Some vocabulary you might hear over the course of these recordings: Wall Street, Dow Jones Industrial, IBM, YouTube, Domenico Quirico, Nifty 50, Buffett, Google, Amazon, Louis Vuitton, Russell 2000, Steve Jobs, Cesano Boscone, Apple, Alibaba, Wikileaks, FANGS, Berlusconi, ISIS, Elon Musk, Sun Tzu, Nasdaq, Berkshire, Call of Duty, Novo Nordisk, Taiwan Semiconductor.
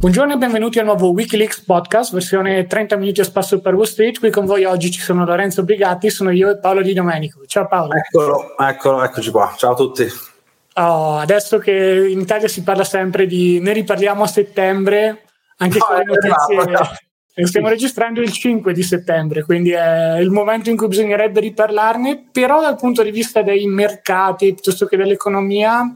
Buongiorno e benvenuti al nuovo Wikileaks podcast, versione 30 minuti a spasso per Wall Street. Qui con voi oggi ci sono Lorenzo Brigati, sono io e Paolo Di Domenico. Ciao Paolo. Eccoci qua. Ciao a tutti. Oh, adesso che in Italia si parla sempre di... ne riparliamo a settembre, anche se le notizie... Stiamo registrando il 5 di settembre, quindi è il momento in cui bisognerebbe riparlarne, però dal punto di vista dei mercati piuttosto che dell'economia,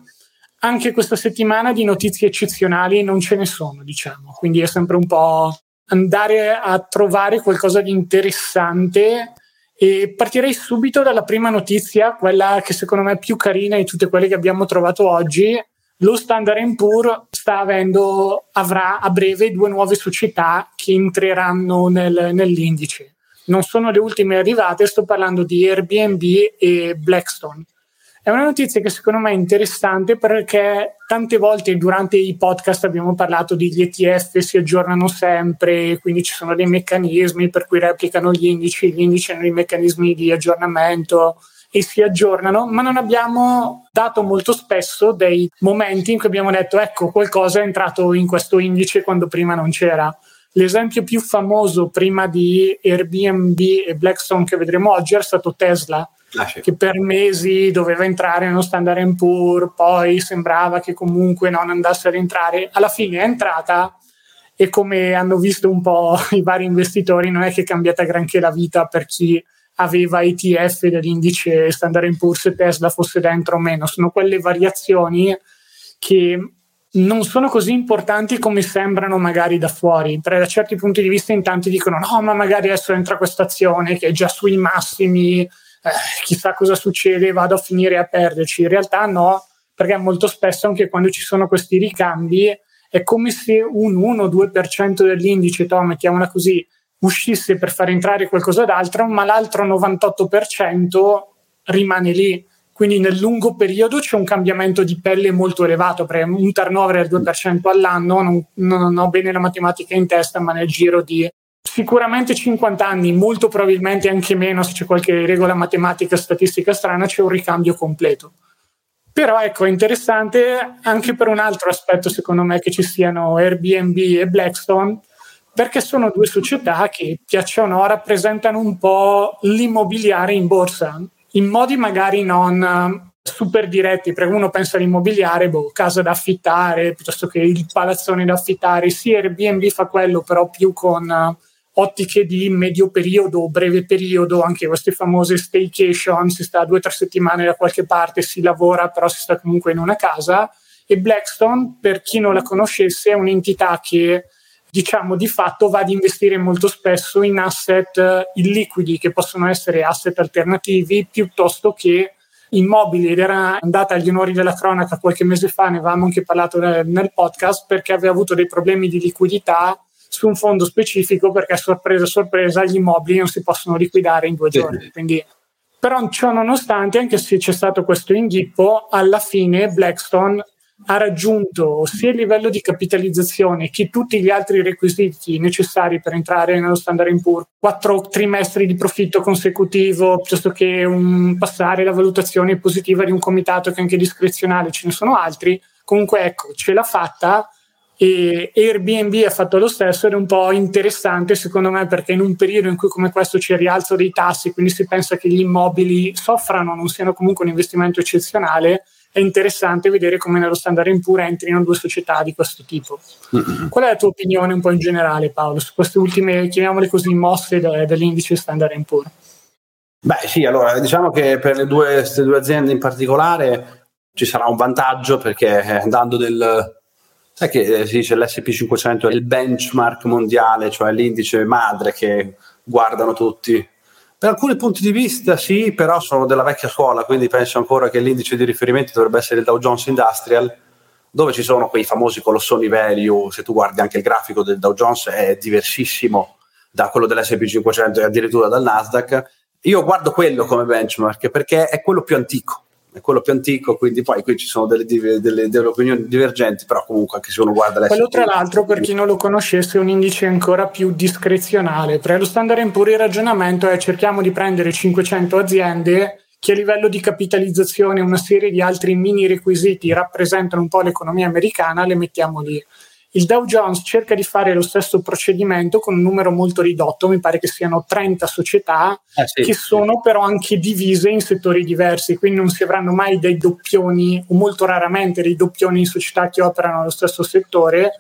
anche questa settimana di notizie eccezionali non ce ne sono, diciamo. Quindi è sempre un po' andare a trovare qualcosa di interessante e partirei subito dalla prima notizia, quella che secondo me è più carina di tutte quelle che abbiamo trovato oggi. Lo Standard & Poor's avrà a breve due nuove società che entreranno nell'indice. Non sono le ultime arrivate, sto parlando di Airbnb e Blackstone. È una notizia che secondo me è interessante perché tante volte durante i podcast abbiamo parlato di gli ETF si aggiornano sempre, quindi ci sono dei meccanismi per cui replicano gli indici hanno dei meccanismi di aggiornamento e si aggiornano, ma non abbiamo dato molto spesso dei momenti in cui abbiamo detto ecco qualcosa è entrato in questo indice quando prima non c'era. L'esempio più famoso prima di Airbnb e Blackstone che vedremo oggi è stato Tesla, che per mesi doveva entrare nello Standard & Poor's, poi sembrava che comunque non andasse ad entrare, alla fine è entrata e come hanno visto un po' i vari investitori non è che è cambiata granché la vita per chi aveva ETF dell'indice Standard & Poor's se Tesla fosse dentro o meno. Sono quelle variazioni che non sono così importanti come sembrano magari da fuori. Da certi punti di vista in tanti dicono no, ma magari adesso entra questa azione che è già sui massimi, chissà cosa succede, vado a finire a perderci. In realtà no, perché molto spesso anche quando ci sono questi ricambi è come se un 1-2% dell'indice, mettiamola così, uscisse per far entrare qualcosa d'altro, ma l'altro 98% rimane lì. Quindi nel lungo periodo c'è un cambiamento di pelle molto elevato, perché un turnover del 2% all'anno, non ho bene la matematica in testa, ma nel giro di sicuramente 50 anni, molto probabilmente anche meno, se c'è qualche regola matematica, statistica strana, c'è un ricambio completo. Però ecco, è interessante anche per un altro aspetto, secondo me, che ci siano Airbnb e Blackstone, perché sono due società che, piaccia o no, rappresentano un po' l'immobiliare in borsa, in modi magari non super diretti, perché uno pensa all'immobiliare, casa da affittare, piuttosto che il palazzone da affittare. Sì, Airbnb fa quello, però più con ottiche di medio periodo o breve periodo, anche queste famose staycation, si sta 2 o 3 settimane da qualche parte, si lavora, però si sta comunque in una casa. E Blackstone, per chi non la conoscesse, è un'entità che diciamo di fatto va ad investire molto spesso in asset illiquidi che possono essere asset alternativi piuttosto che immobili ed era andata agli onori della cronaca qualche mese fa, ne avevamo anche parlato nel podcast perché aveva avuto dei problemi di liquidità su un fondo specifico perché sorpresa sorpresa gli immobili non si possono liquidare in 2 giorni, quindi però ciò nonostante anche se c'è stato questo inghippo alla fine Blackstone ha raggiunto sia il livello di capitalizzazione che tutti gli altri requisiti necessari per entrare nello Standard & Poor's, 4 trimestri di profitto consecutivo piuttosto che passare la valutazione positiva di un comitato che è anche discrezionale, ce ne sono altri, comunque ecco ce l'ha fatta e Airbnb ha fatto lo stesso ed è un po' interessante secondo me perché in un periodo in cui come questo c'è il rialzo dei tassi quindi si pensa che gli immobili soffrano, non siano comunque un investimento eccezionale. È interessante vedere come nello Standard & Poor's entrino 2 società di questo tipo. Qual è la tua opinione un po' in generale, Paolo, su queste ultime, chiamiamole così, mosse dell'indice Standard & Poor's? Beh sì, allora diciamo che per le queste due aziende in particolare ci sarà un vantaggio perché andando del... sai che si dice l'S&P 500 è il benchmark mondiale, cioè l'indice madre che guardano tutti. Per alcuni punti di vista sì, però sono della vecchia scuola, quindi penso ancora che l'indice di riferimento dovrebbe essere il Dow Jones Industrial, dove ci sono quei famosi colossoni value, se tu guardi anche il grafico del Dow Jones è diversissimo da quello dell'S&P 500 e addirittura dal Nasdaq. Io guardo quello come benchmark perché è quello più antico, quindi poi qui ci sono delle opinioni divergenti, però comunque anche se uno guarda l'S&P. Quello tra l'altro per chi non lo conoscesse è un indice ancora più discrezionale, perché lo Standard & Poor's il ragionamento è cerchiamo di prendere 500 aziende che a livello di capitalizzazione e una serie di altri mini requisiti rappresentano un po' l'economia americana, le mettiamo lì. Il Dow Jones cerca di fare lo stesso procedimento con un numero molto ridotto, mi pare che siano 30 società che sono però anche divise in settori diversi, quindi non si avranno mai dei doppioni o molto raramente dei doppioni in società che operano nello stesso settore,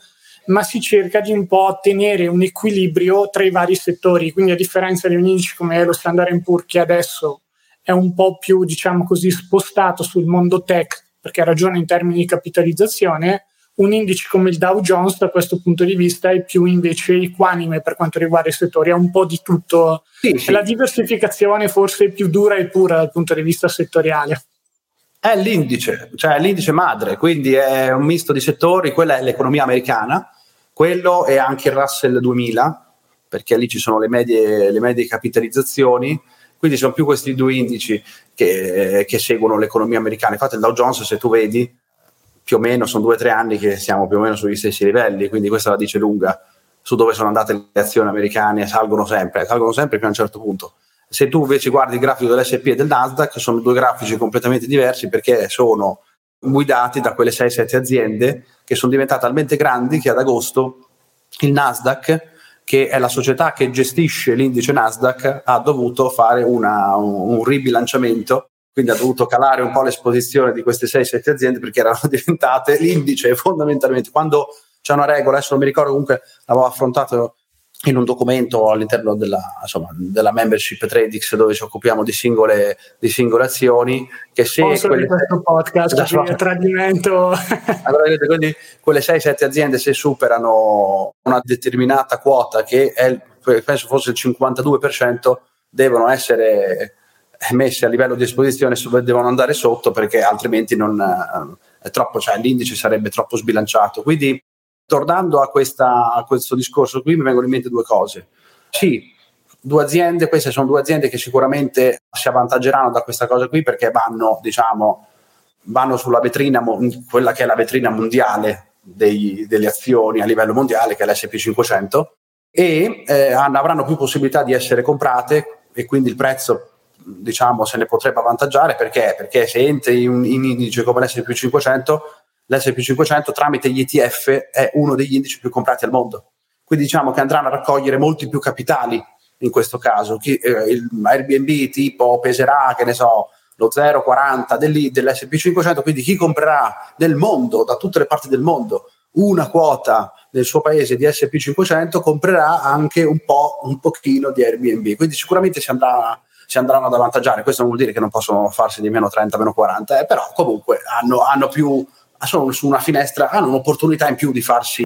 ma si cerca di un po' tenere un equilibrio tra i vari settori, quindi a differenza di un indice come lo Standard & Poor's che adesso è un po' più, diciamo così, spostato sul mondo tech perché ragiona in termini di capitalizzazione, un indice come il Dow Jones da questo punto di vista è più invece equanime per quanto riguarda i settori, ha un po' di tutto, sì. La diversificazione forse è più dura e pura dal punto di vista settoriale. È l'indice, cioè è l'indice madre, quindi è un misto di settori, quella è l'economia americana, quello è anche il Russell 2000, perché lì ci sono le medie capitalizzazioni, quindi sono più questi due indici che seguono l'economia americana. Infatti il Dow Jones, se tu vedi, più o meno sono 2-3 anni che siamo più o meno sugli stessi livelli, quindi questa la dice lunga su dove sono andate le azioni americane, salgono sempre fino a un certo punto. Se tu invece guardi il grafico dell'S&P e del Nasdaq, sono due grafici completamente diversi perché sono guidati da quelle 6-7 aziende che sono diventate talmente grandi che ad agosto il Nasdaq, che è la società che gestisce l'indice Nasdaq, ha dovuto fare un ribilanciamento, quindi ha dovuto calare un po' l'esposizione di queste 6-7 aziende perché erano diventate l'indice fondamentalmente. Quando c'è una regola, adesso non mi ricordo, comunque l'avevo affrontato in un documento all'interno della membership Tradix, dove ci occupiamo di singole azioni, che se di questo podcast tradimento. Allora, quindi quelle 6-7 aziende, se superano una determinata quota che è, penso fosse il 52%, devono essere messe a livello di esposizione, devono andare sotto perché altrimenti non è troppo, cioè l'indice sarebbe troppo sbilanciato. Quindi tornando a questo discorso qui, mi vengono in mente due cose. Sì, due aziende, queste sono due aziende che sicuramente si avvantaggeranno da questa cosa qui perché vanno sulla vetrina, quella che è la vetrina mondiale delle azioni a livello mondiale, che è l'S&P 500, e avranno più possibilità di essere comprate e quindi il prezzo, diciamo, se ne potrebbe avvantaggiare. Perché se entri in indice come l'S&P 500, l'S&P 500 tramite gli ETF è uno degli indici più comprati al mondo, quindi diciamo che andranno a raccogliere molti più capitali in questo caso. Il Airbnb tipo peserà, che ne so, lo 0,40 dell'S&P 500, quindi chi comprerà del mondo, da tutte le parti del mondo, una quota del suo paese di S&P 500 comprerà anche un pochino di Airbnb, quindi sicuramente si andranno ad avvantaggiare. Questo non vuol dire che non possono farsi di meno 30, meno 40, però comunque hanno più, sono su una finestra, hanno un'opportunità in più di farsi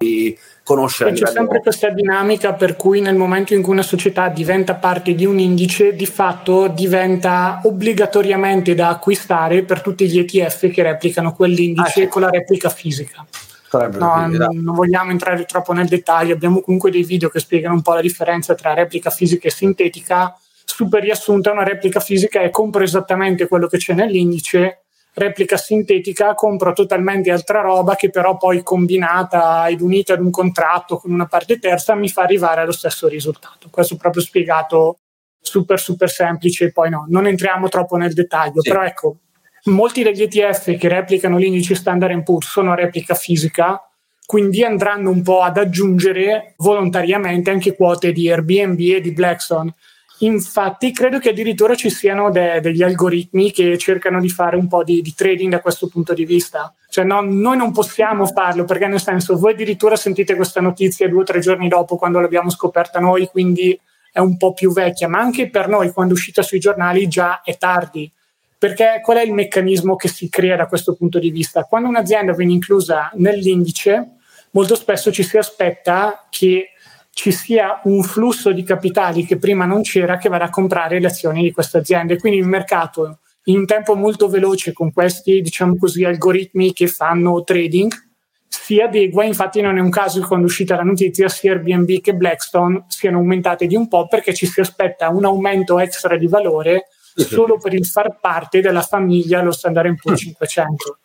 conoscere. C'è sempre questa dinamica per cui nel momento in cui una società diventa parte di un indice, di fatto diventa obbligatoriamente da acquistare per tutti gli ETF che replicano quell'indice con la replica fisica. Non vogliamo entrare troppo nel dettaglio, abbiamo comunque dei video che spiegano un po' la differenza tra replica fisica e sintetica. Super riassunta, una replica fisica è compro esattamente quello che c'è nell'indice, replica sintetica compro totalmente altra roba che però poi combinata ed unita ad un contratto con una parte terza mi fa arrivare allo stesso risultato. Questo proprio spiegato super semplice, poi non entriamo troppo nel dettaglio, sì. Però ecco, molti degli ETF che replicano l'indice Standard & Poor's sono replica fisica, quindi andranno un po' ad aggiungere volontariamente anche quote di Airbnb e di Blackstone. Infatti credo che addirittura ci siano degli algoritmi che cercano di fare un po' di trading da questo punto di vista, cioè noi non possiamo farlo perché, nel senso, voi addirittura sentite questa notizia 2 o 3 giorni dopo quando l'abbiamo scoperta noi, quindi è un po' più vecchia, ma anche per noi quando è uscita sui giornali già è tardi, perché qual è il meccanismo che si crea da questo punto di vista? Quando un'azienda viene inclusa nell'indice molto spesso ci si aspetta che ci sia un flusso di capitali che prima non c'era che vada a comprare le azioni di queste aziende. Quindi il mercato, in un tempo molto veloce, con questi, diciamo così, algoritmi che fanno trading, si adegua. Infatti non è un caso che quando è uscita la notizia sia Airbnb che Blackstone siano aumentate di un po', perché ci si aspetta un aumento extra di valore solo per il far parte della famiglia lo Standard & Poor's 500.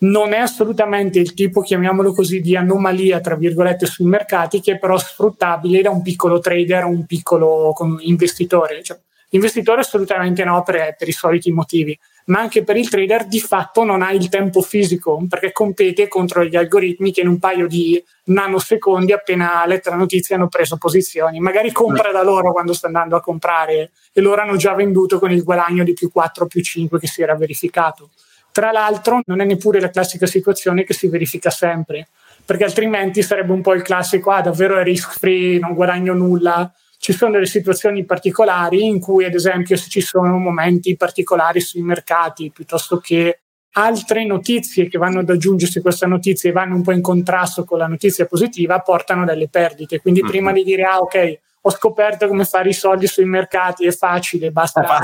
Non è assolutamente il tipo, chiamiamolo così, di anomalia tra virgolette sui mercati, che è però sfruttabile da un piccolo trader o un piccolo investitore. Cioè, Investitore assolutamente no, per i soliti motivi, ma anche per il trader di fatto non ha il tempo fisico, perché compete contro gli algoritmi che in un paio di nanosecondi, appena letta la notizia, hanno preso posizioni. Magari compra da loro quando sta andando a comprare e loro hanno già venduto con il guadagno di più 4, più 5 che si era verificato. Tra l'altro non è neppure la classica situazione che si verifica sempre, perché altrimenti sarebbe un po' il classico, davvero è risk free, non guadagno nulla. Ci sono delle situazioni particolari in cui, ad esempio, se ci sono momenti particolari sui mercati, piuttosto che altre notizie che vanno ad aggiungersi a questa notizia e vanno un po' in contrasto con la notizia positiva, portano delle perdite. Quindi prima di dire, ok, ho scoperto come fare i soldi sui mercati, è facile, basta…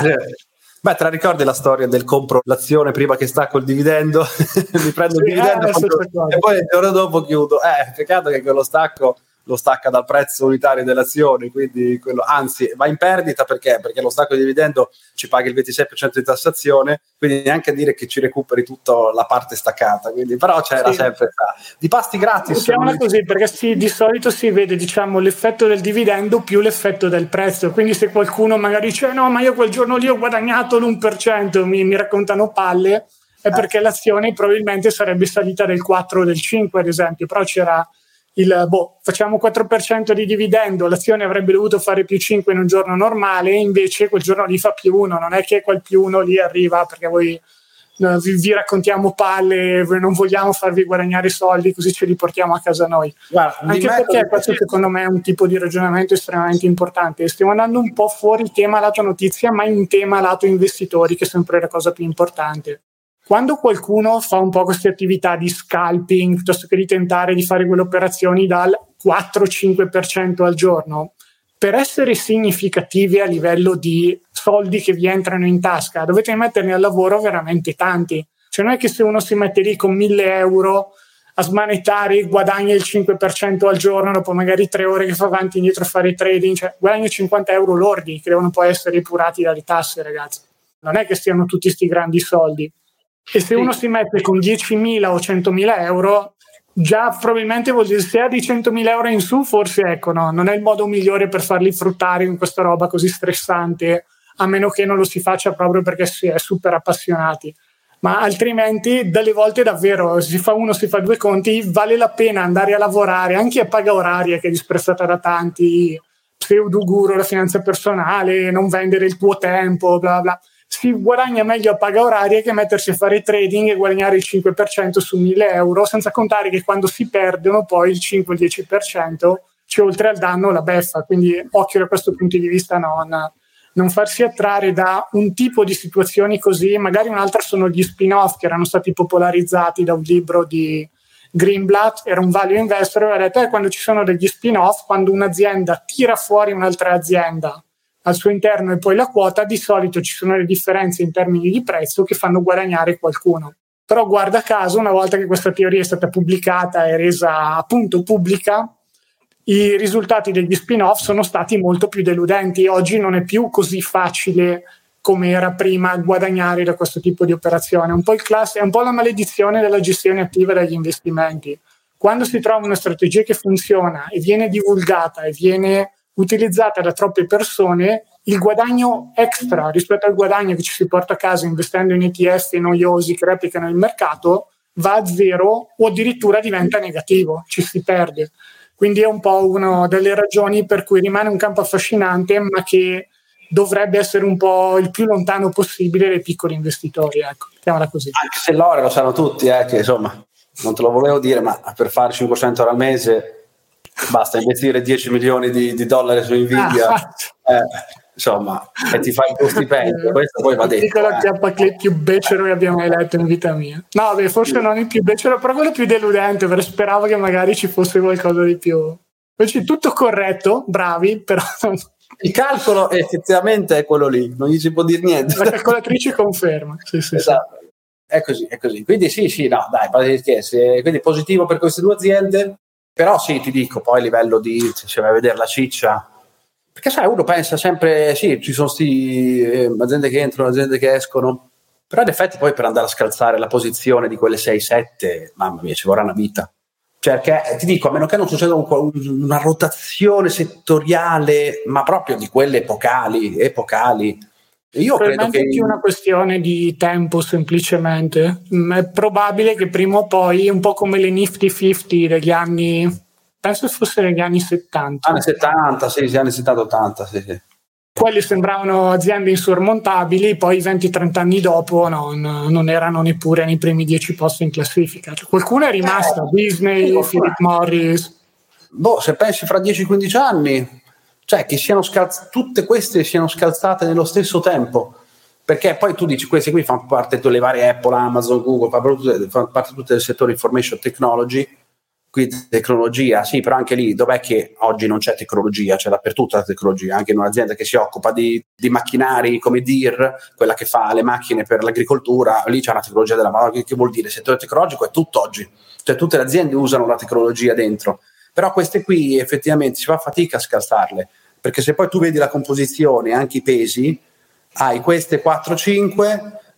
Beh, te la ricordi la storia del compro l'azione prima che stacco il dividendo? Mi prendo il dividendo e poi il giorno dopo chiudo. Peccato che quello stacco lo stacca dal prezzo unitario dell'azione, quindi quello, anzi va in perdita perché lo stacco di dividendo ci paga il 26% di tassazione, quindi neanche a dire che ci recuperi tutta la parte staccata, quindi però c'era sempre di pasti gratis. Diciamola così, perché di solito si vede, diciamo, l'effetto del dividendo più l'effetto del prezzo, quindi se qualcuno magari dice no, ma io quel giorno lì ho guadagnato l'1%, mi raccontano palle, è perché l'azione probabilmente sarebbe salita del 4 o del 5 ad esempio, però c'era facciamo 4% di dividendo, l'azione avrebbe dovuto fare più 5 in un giorno normale, invece quel giorno lì fa più 1, non è che quel più 1 lì arriva perché voi vi raccontiamo palle, non vogliamo farvi guadagnare soldi così ce li portiamo a casa noi. Guarda, anche perché questo secondo me è un tipo di ragionamento estremamente importante. Stiamo andando un po' fuori tema lato notizia, ma in tema lato investitori, che è sempre la cosa più importante. Quando qualcuno fa un po' queste attività di scalping, piuttosto che di tentare di fare quelle operazioni dal 4-5% al giorno, per essere significativi a livello di soldi che vi entrano in tasca, dovete metterne al lavoro veramente tanti. Cioè non è che se uno si mette lì con 1.000 euro a smanettare, guadagna il 5% al giorno, dopo magari 3 ore che fa avanti e indietro a fare trading, cioè guadagna 50 euro lordi che devono poi essere epurati dalle tasse, ragazzi. Non è che siano tutti sti grandi soldi. E se uno si mette con 10.000 o 100.000 euro, già probabilmente vuol dire se ha di 100.000 euro in su, forse non è il modo migliore per farli fruttare in questa roba così stressante, a meno che non lo si faccia proprio perché si è super appassionati. Ma altrimenti, delle volte davvero, si fa 2 conti, vale la pena andare a lavorare, anche a paga oraria che è disprezzata da tanti, pseudo guru, la finanza personale, non vendere il tuo tempo, bla bla. Si guadagna meglio a paga oraria che mettersi a fare trading e guadagnare il 5% su 1.000 euro, senza contare che quando si perdono poi il 5-10% c'è oltre al danno la beffa, quindi occhio da questo punto di vista, non farsi attrarre da un tipo di situazioni così. Magari un'altra sono gli spin-off che erano stati popolarizzati da un libro di Greenblatt, era un value investor, e ha detto quando ci sono degli spin-off, quando un'azienda tira fuori un'altra azienda al suo interno e poi la quota, di solito ci sono le differenze in termini di prezzo che fanno guadagnare qualcuno. Però guarda caso, una volta che questa teoria è stata pubblicata e resa appunto pubblica, i risultati degli spin-off sono stati molto più deludenti. Oggi non è più così facile come era prima guadagnare da questo tipo di operazione. È un po' la maledizione della gestione attiva degli investimenti. Quando si trova una strategia che funziona e viene divulgata e viene utilizzata da troppe persone, il guadagno extra rispetto al guadagno che ci si porta a casa investendo in ETF noiosi che replicano il mercato va a zero o addirittura diventa negativo, ci si perde. Quindi è un po' una delle ragioni per cui rimane un campo affascinante, ma che dovrebbe essere un po' il più lontano possibile dai piccoli investitori, ecco, chiamala così. Anche se loro lo sanno tutti, che insomma, non te lo volevo dire, ma per fare 500 euro al mese basta investire 10 milioni di dollari su Nvidia, insomma, e ti fai il tuo stipendio. Questo poi va detto. Dicono che è il più becero che abbiamo mai letto in vita mia. No, forse non il più becero, però quello più deludente, perché speravo che magari ci fosse qualcosa di più. Invece tutto corretto, bravi, però il calcolo effettivamente è quello lì, non gli si può dire niente. La calcolatrice conferma. Sì, esatto. Sì. È così. Quindi sì, no, dai, parli di scherzi. Quindi positivo per queste 2 aziende. Però sì, ti dico, poi a livello di, se vai a vedere la ciccia, perché sai, uno pensa sempre, sì, ci sono aziende che entrano, aziende che escono, però in effetti poi per andare a scalzare la posizione di quelle 6-7, mamma mia, ci vorrà una vita. Cioè, che, ti dico, a meno che non succeda una rotazione settoriale, ma proprio di quelle epocali, io credo che... più una questione di tempo, semplicemente. È probabile che prima o poi, un po' come le Nifty 50 degli anni, penso fosse negli anni 70. Anni 70, sì, anni 70-80, sì. Quelli sembravano aziende insormontabili, poi 20-30 anni dopo non erano neppure nei primi 10 posti in classifica. Cioè, qualcuno è rimasto, Disney, Philip Morris. Boh, se pensi fra 10-15 anni, cioè che siano tutte queste siano scalzate nello stesso tempo, perché poi tu dici queste qui fanno parte delle varie Apple, Amazon, Google, fanno parte tutte del settore information technology, tecnologia, sì, però anche lì dov'è che oggi non c'è tecnologia? C'è dappertutto la tecnologia, anche in un'azienda che si occupa di macchinari come DIR, quella che fa le macchine per l'agricoltura, lì c'è una tecnologia della mano, che vuol dire il settore tecnologico è tutto oggi, cioè tutte le aziende usano la tecnologia dentro, però queste qui effettivamente si fa fatica a scalzarle, perché se poi tu vedi la composizione, anche i pesi, hai queste 4-5,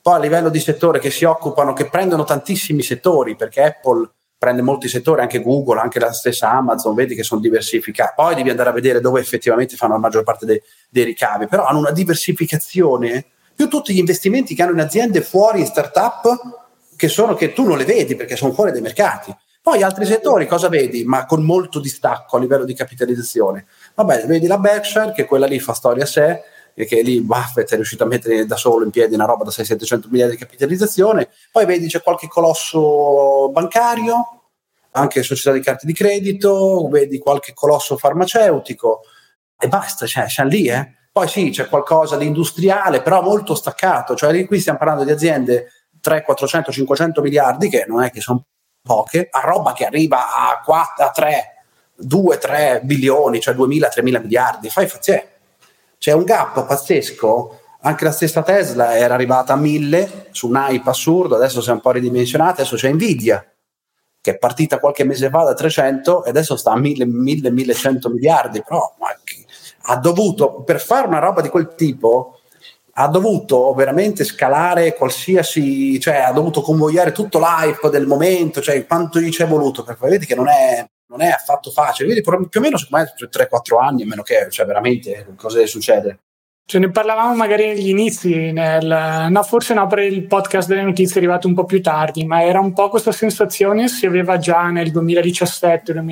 poi a livello di settore che si occupano, che prendono tantissimi settori, perché Apple prende molti settori, anche Google, anche la stessa Amazon, vedi che sono diversificati. Poi devi andare a vedere dove effettivamente fanno la maggior parte dei ricavi, però hanno una diversificazione, più tutti gli investimenti che hanno in aziende fuori, in startup, che tu non le vedi perché sono fuori dai mercati. Poi altri settori cosa vedi? Ma con molto distacco a livello di capitalizzazione. Vabbè, vedi la Berkshire, che quella lì fa storia a sé, e che lì Buffett è riuscito a mettere da solo in piedi una roba da 600-700 miliardi di capitalizzazione, poi vedi c'è qualche colosso bancario, anche società di carte di credito, vedi qualche colosso farmaceutico e basta, cioè siamo lì, Poi sì, c'è qualcosa di industriale, però molto staccato, cioè qui stiamo parlando di aziende 300, 400, 500 miliardi, che non è che sono poche, a roba che arriva a 2-3 bilioni, cioè 2.000-3.000 miliardi, fai fazione. C'è un gap pazzesco, anche la stessa Tesla era arrivata a 1.000 su un hype assurdo, adesso si è un po' ridimensionata, adesso c'è NVIDIA che è partita qualche mese fa da 300 e adesso sta a 1.100 miliardi, però ha dovuto, per fare una roba di quel tipo, ha dovuto veramente scalare qualsiasi, cioè ha dovuto convogliare tutto l'hype del momento, cioè quanto gli ci è voluto, perché vedi che non è affatto facile, vedi più o meno secondo me 3-4 anni, a meno che, cioè veramente, cosa succede? Cioè ne parlavamo magari negli inizi, per il podcast delle notizie è arrivato un po' più tardi, ma era un po' questa sensazione, si aveva già nel 2017-2018, ne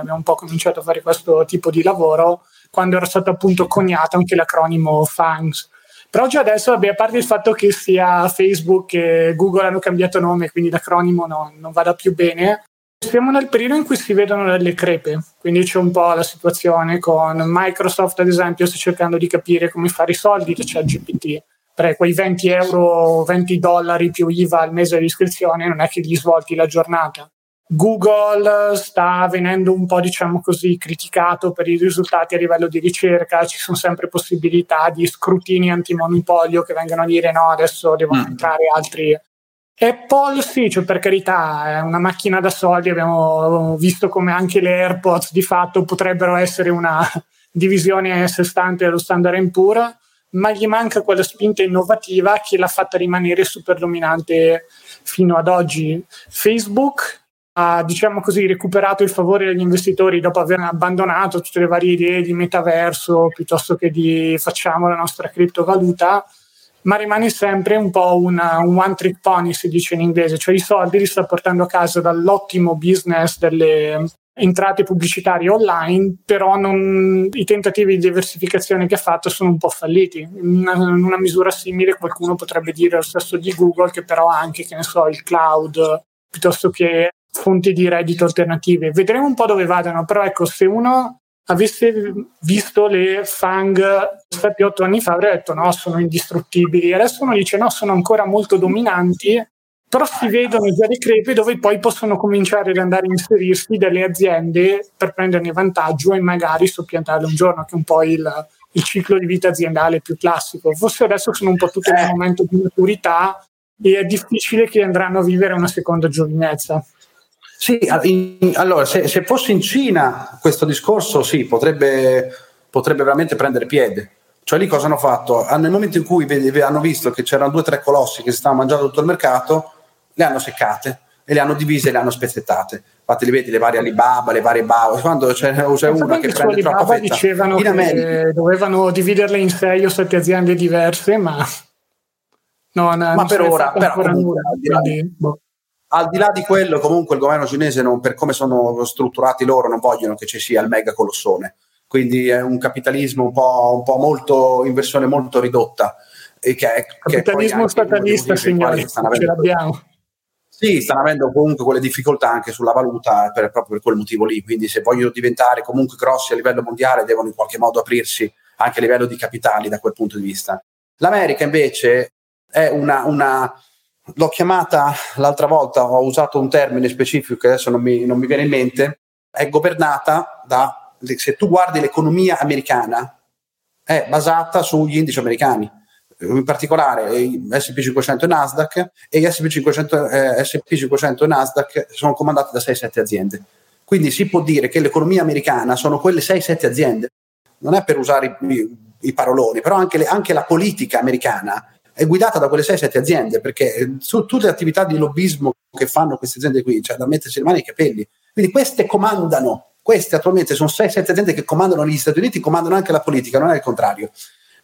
abbiamo un po' cominciato a fare questo tipo di lavoro, quando era stato appunto coniato anche l'acronimo FANGS. Però già adesso, a parte il fatto che sia Facebook e Google hanno cambiato nome, quindi l'acronimo non vada più bene, siamo nel periodo in cui si vedono delle crepe, quindi c'è un po' la situazione con Microsoft, ad esempio, sta cercando di capire come fare i soldi da ChatGPT, perché quei €20, $20 più IVA al mese di iscrizione non è che gli svolti la giornata. Google sta venendo un po', diciamo così, criticato per i risultati a livello di ricerca, ci sono sempre possibilità di scrutini antimonopolio che vengono a dire no, adesso devono entrare altri... Apple sì, cioè per carità, è una macchina da soldi, abbiamo visto come anche le AirPods di fatto potrebbero essere una divisione a sé stante dello Standard & Poor's, ma gli manca quella spinta innovativa che l'ha fatta rimanere super dominante fino ad oggi. Facebook ha, diciamo così, recuperato il favore degli investitori dopo aver abbandonato tutte le varie idee di metaverso piuttosto che di facciamo la nostra criptovaluta, ma rimane sempre un po' un one trick pony, si dice in inglese, cioè i soldi li sta portando a casa dall'ottimo business delle entrate pubblicitarie online, però i tentativi di diversificazione che ha fatto sono un po' falliti. In una misura simile qualcuno potrebbe dire lo stesso di Google, che però ha anche, che ne so, il cloud, piuttosto che fonti di reddito alternative. Vedremo un po' dove vadano, però ecco, se uno avesse visto le FANG 7-8 anni fa avrei detto no, sono indistruttibili, adesso uno dice no, sono ancora molto dominanti, però si vedono già dei crepe dove poi possono cominciare ad andare a inserirsi delle aziende per prenderne vantaggio e magari soppiantarle un giorno, che è un po' il ciclo di vita aziendale più classico. Forse adesso sono un po' tutti nel momento di maturità e è difficile che andranno a vivere una seconda giovinezza. Sì, allora se fosse in Cina questo discorso sì, potrebbe veramente prendere piede. Cioè lì cosa hanno fatto? Nel momento in cui hanno visto che c'erano 2-3 colossi che si stavano mangiando tutto il mercato, le hanno seccate e le hanno divise e le hanno spezzettate. fateli vedere le varie Alibaba, le varie Bao, quando c'è una che prende troppa fetta. Dicevano in che America dovevano dividerle in 6 o 7 aziende diverse, ma per ora, al di là di quello, comunque il governo cinese, non, per come sono strutturati loro, non vogliono che ci sia il mega colossone, quindi è un capitalismo un po' molto in versione molto ridotta, e che capitalismo statalista, signori, ce l'abbiamo. Sì, stanno avendo comunque quelle difficoltà anche sulla valuta proprio per quel motivo lì, quindi se vogliono diventare comunque grossi a livello mondiale devono in qualche modo aprirsi anche a livello di capitali da quel punto di vista. L'America invece è una l'ho chiamata l'altra volta, ho usato un termine specifico che adesso non mi viene in mente, è governata da, se tu guardi l'economia americana, è basata sugli indici americani. In particolare S&P 500 e Nasdaq, e gli S&P 500 e Nasdaq sono comandati da 6-7 aziende, quindi si può dire che l'economia americana sono quelle 6-7 aziende, non è per usare i paroloni, però anche la politica americana è guidata da quelle 6-7 aziende, perché su tutte le attività di lobbismo che fanno queste aziende qui, cioè da mettersi le mani ai capelli, quindi queste attualmente sono 6-7 aziende che comandano gli Stati Uniti, comandano anche la politica, non è il contrario.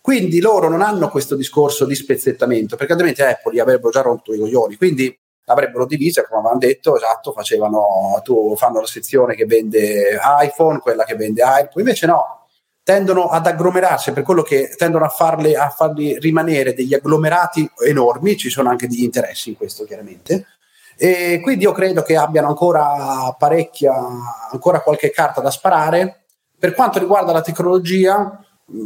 Quindi loro non hanno questo discorso di spezzettamento, perché altrimenti Apple gli avrebbero già rotto i coglioni, quindi l'avrebbero divisa, come avevano detto, esatto, fanno la sezione che vende iPhone, quella che vende iPhone, invece no, tendono ad agglomerarsi, per quello che tendono a farli rimanere degli agglomerati enormi, ci sono anche degli interessi in questo chiaramente, e quindi io credo che abbiano ancora qualche carta da sparare. Per quanto riguarda la tecnologia,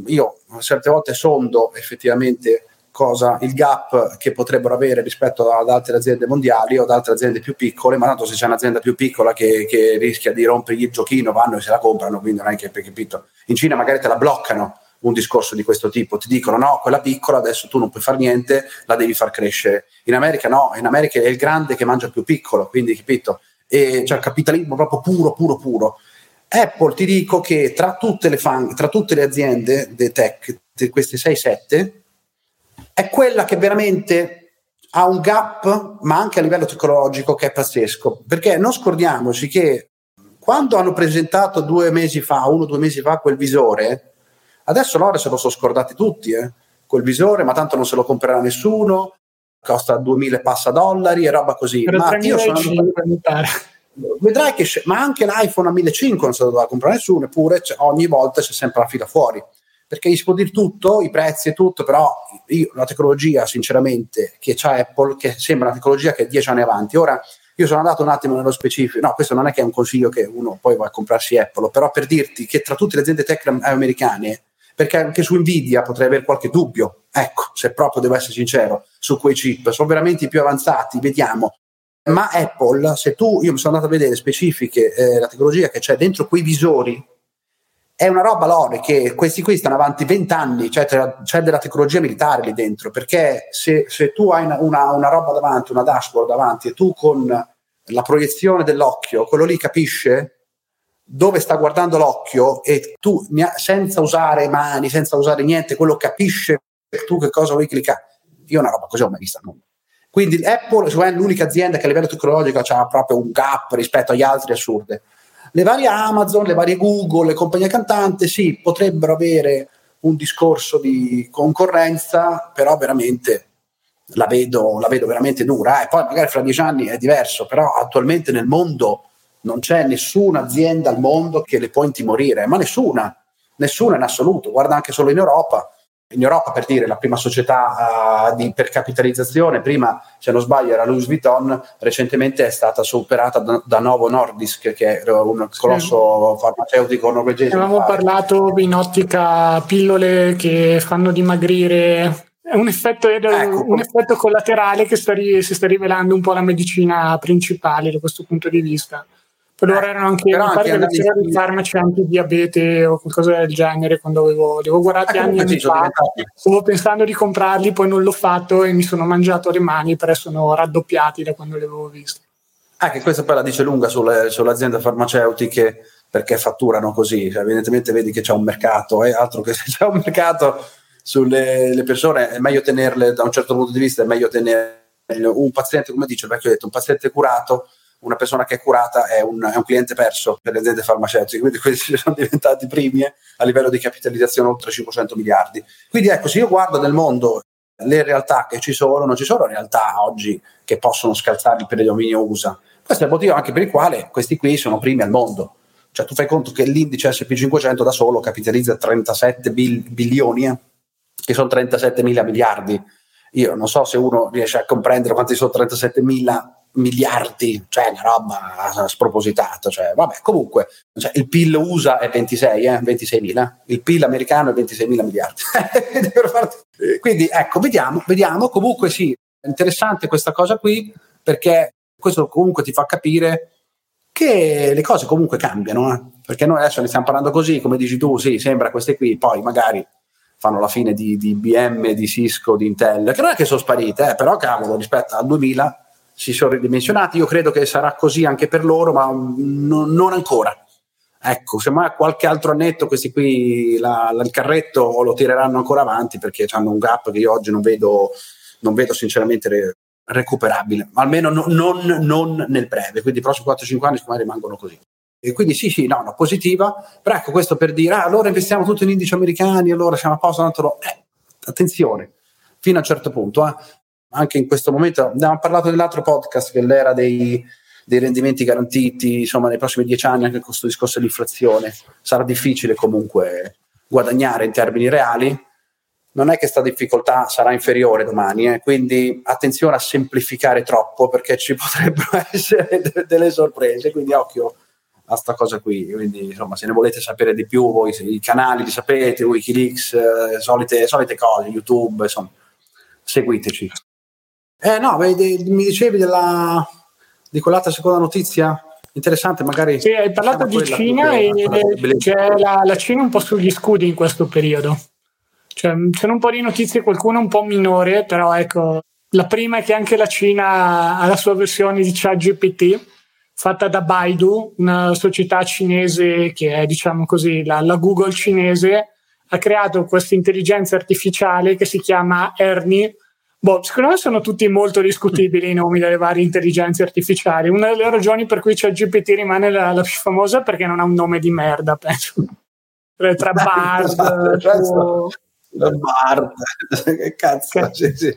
io certe volte sondo effettivamente cosa il gap che potrebbero avere rispetto ad altre aziende mondiali o ad altre aziende più piccole, ma tanto se c'è un'azienda più piccola che rischia di rompergli il giochino, vanno e se la comprano, quindi non è che, capito, in Cina magari te la bloccano un discorso di questo tipo, ti dicono no, quella piccola adesso tu non puoi far niente, la devi far crescere. In America no, in America è il grande che mangia il più piccolo, quindi capito, e c'è il capitalismo proprio puro. Apple, ti dico che tra tutte le aziende dei tech, queste 6-7, è quella che veramente ha un gap, ma anche a livello tecnologico, che è pazzesco, perché non scordiamoci che quando hanno presentato 1 o 2 mesi fa quel visore, adesso loro se lo sono scordati tutti, quel visore, ma tanto non se lo comprerà nessuno, costa $2,000 e roba così, ma io sono andato a preguntare. Vedrai che ma anche l'iPhone a 1.500 non se lo doveva comprare nessuno, eppure ogni volta c'è sempre la fila fuori, perché gli si può dire tutto, i prezzi e tutto, però la tecnologia sinceramente che c'ha Apple, che sembra una tecnologia che è 10 anni avanti. Ora io sono andato un attimo nello specifico, no, questo non è che è un consiglio che uno poi va a comprarsi Apple, però per dirti che tra tutte le aziende tech americane, perché anche su NVIDIA potrei avere qualche dubbio, ecco, se proprio devo essere sincero, su quei chip sono veramente i più avanzati, vediamo. Ma Apple, io mi sono andato a vedere specifiche, la tecnologia che c'è dentro quei visori, è una roba, Lore, che questi qui stanno avanti 20 anni, cioè c'è della tecnologia militare lì dentro, perché se tu hai una roba davanti, una dashboard davanti, e tu con la proiezione dell'occhio, quello lì capisce dove sta guardando l'occhio, e tu senza usare mani, senza usare niente, quello capisce tu che cosa vuoi cliccare. Io una roba così ho mai vista, no? Quindi Apple è l'unica azienda che a livello tecnologico ha proprio un gap rispetto agli altri assurde. Le varie Amazon, le varie Google, le compagnie cantanti, sì, potrebbero avere un discorso di concorrenza, però veramente la vedo veramente dura. E poi magari fra 10 anni è diverso, però attualmente nel mondo non c'è nessuna azienda al mondo che le può intimorire, ma nessuna in assoluto. Guarda anche solo in Europa. In Europa, per dire, la prima società per capitalizzazione, prima se non sbaglio era Louis Vuitton, recentemente è stata superata da Novo Nordisk, che è un colosso farmaceutico norvegese. Avevamo parlato in ottica pillole che fanno dimagrire, è un effetto collaterale che si sta rivelando un po' la medicina principale da questo punto di vista. Per ora erano anche dei farmaci antidiabete o qualcosa del genere, quando avevo guardato anni fa, stavo pensando di comprarli, poi non l'ho fatto e mi sono mangiato le mani, però sono raddoppiati da quando li avevo visti. Che questa poi la dice lunga sulle aziende farmaceutiche, perché fatturano così, cioè, evidentemente vedi che c'è un mercato, e altro che se c'è un mercato sulle persone, è meglio tenerle, da un certo punto di vista è meglio tenere un paziente, come dice il vecchio detto, un paziente curato una persona che è curata è un cliente perso per le aziende farmaceutiche, quindi questi sono diventati primi a livello di capitalizzazione oltre 500 miliardi. Quindi ecco, se io guardo nel mondo le realtà che ci sono, non ci sono realtà oggi che possono scalzare il predominio USA. Questo è il motivo anche per il quale questi qui sono primi al mondo. Cioè tu fai conto che l'indice S&P 500 da solo capitalizza 37 bilioni, che sono 37 mila miliardi. Io non so se uno riesce a comprendere quanti sono 37 mila miliardi, cioè una roba spropositata, cioè vabbè, comunque cioè, il PIL USA è 26 mila, il PIL americano è 26 mila miliardi. Quindi ecco, vediamo, comunque sì, è interessante questa cosa qui, perché questo comunque ti fa capire che le cose comunque cambiano, perché noi adesso ne stiamo parlando così, come dici tu, sì, sembra queste qui, poi magari fanno la fine di IBM, di Cisco, di Intel, che non è che sono sparite, però cavolo, rispetto al 2000 si sono ridimensionati. Io credo che sarà così anche per loro, ma non ancora. Ecco, semmai qualche altro annetto questi qui il carretto lo tireranno ancora avanti, perché hanno un gap che io oggi non vedo sinceramente recuperabile, almeno non nel breve, quindi i prossimi 4-5 anni secondo me rimangono così. E quindi sì, no, positiva, però ecco, questo per dire, allora investiamo tutto in indici americani, allora siamo a posto, tanto attenzione, fino a un certo punto, Anche in questo momento abbiamo parlato dell'altro podcast, che l'era dei rendimenti garantiti, insomma nei prossimi 10 anni anche con questo discorso dell'inflazione sarà difficile comunque guadagnare in termini reali. Non è che questa difficoltà sarà inferiore domani, quindi attenzione a semplificare troppo, perché ci potrebbero essere delle sorprese, quindi occhio a sta cosa qui. Quindi insomma, se ne volete sapere di più, voi i canali li sapete, Wikileaks, solite cose, YouTube, insomma seguiteci. No, mi dicevi di quell'altra seconda notizia interessante, magari. Sì, hai parlato di Cina, c'è la Cina un po' sugli scudi in questo periodo. Cioè, c'è un po' di notizie, qualcuna un po' minore, però ecco, la prima è che anche la Cina ha la sua versione di ChatGPT, fatta da Baidu, una società cinese che è, diciamo così, la Google cinese. Ha creato questa intelligenza artificiale che si chiama Ernie. Secondo me sono tutti molto discutibili i nomi delle varie intelligenze artificiali. Una delle ragioni per cui ChatGPT rimane la più famosa è perché non ha un nome di merda, penso. Tra Bard, Bard, che cazzo, che... Sì.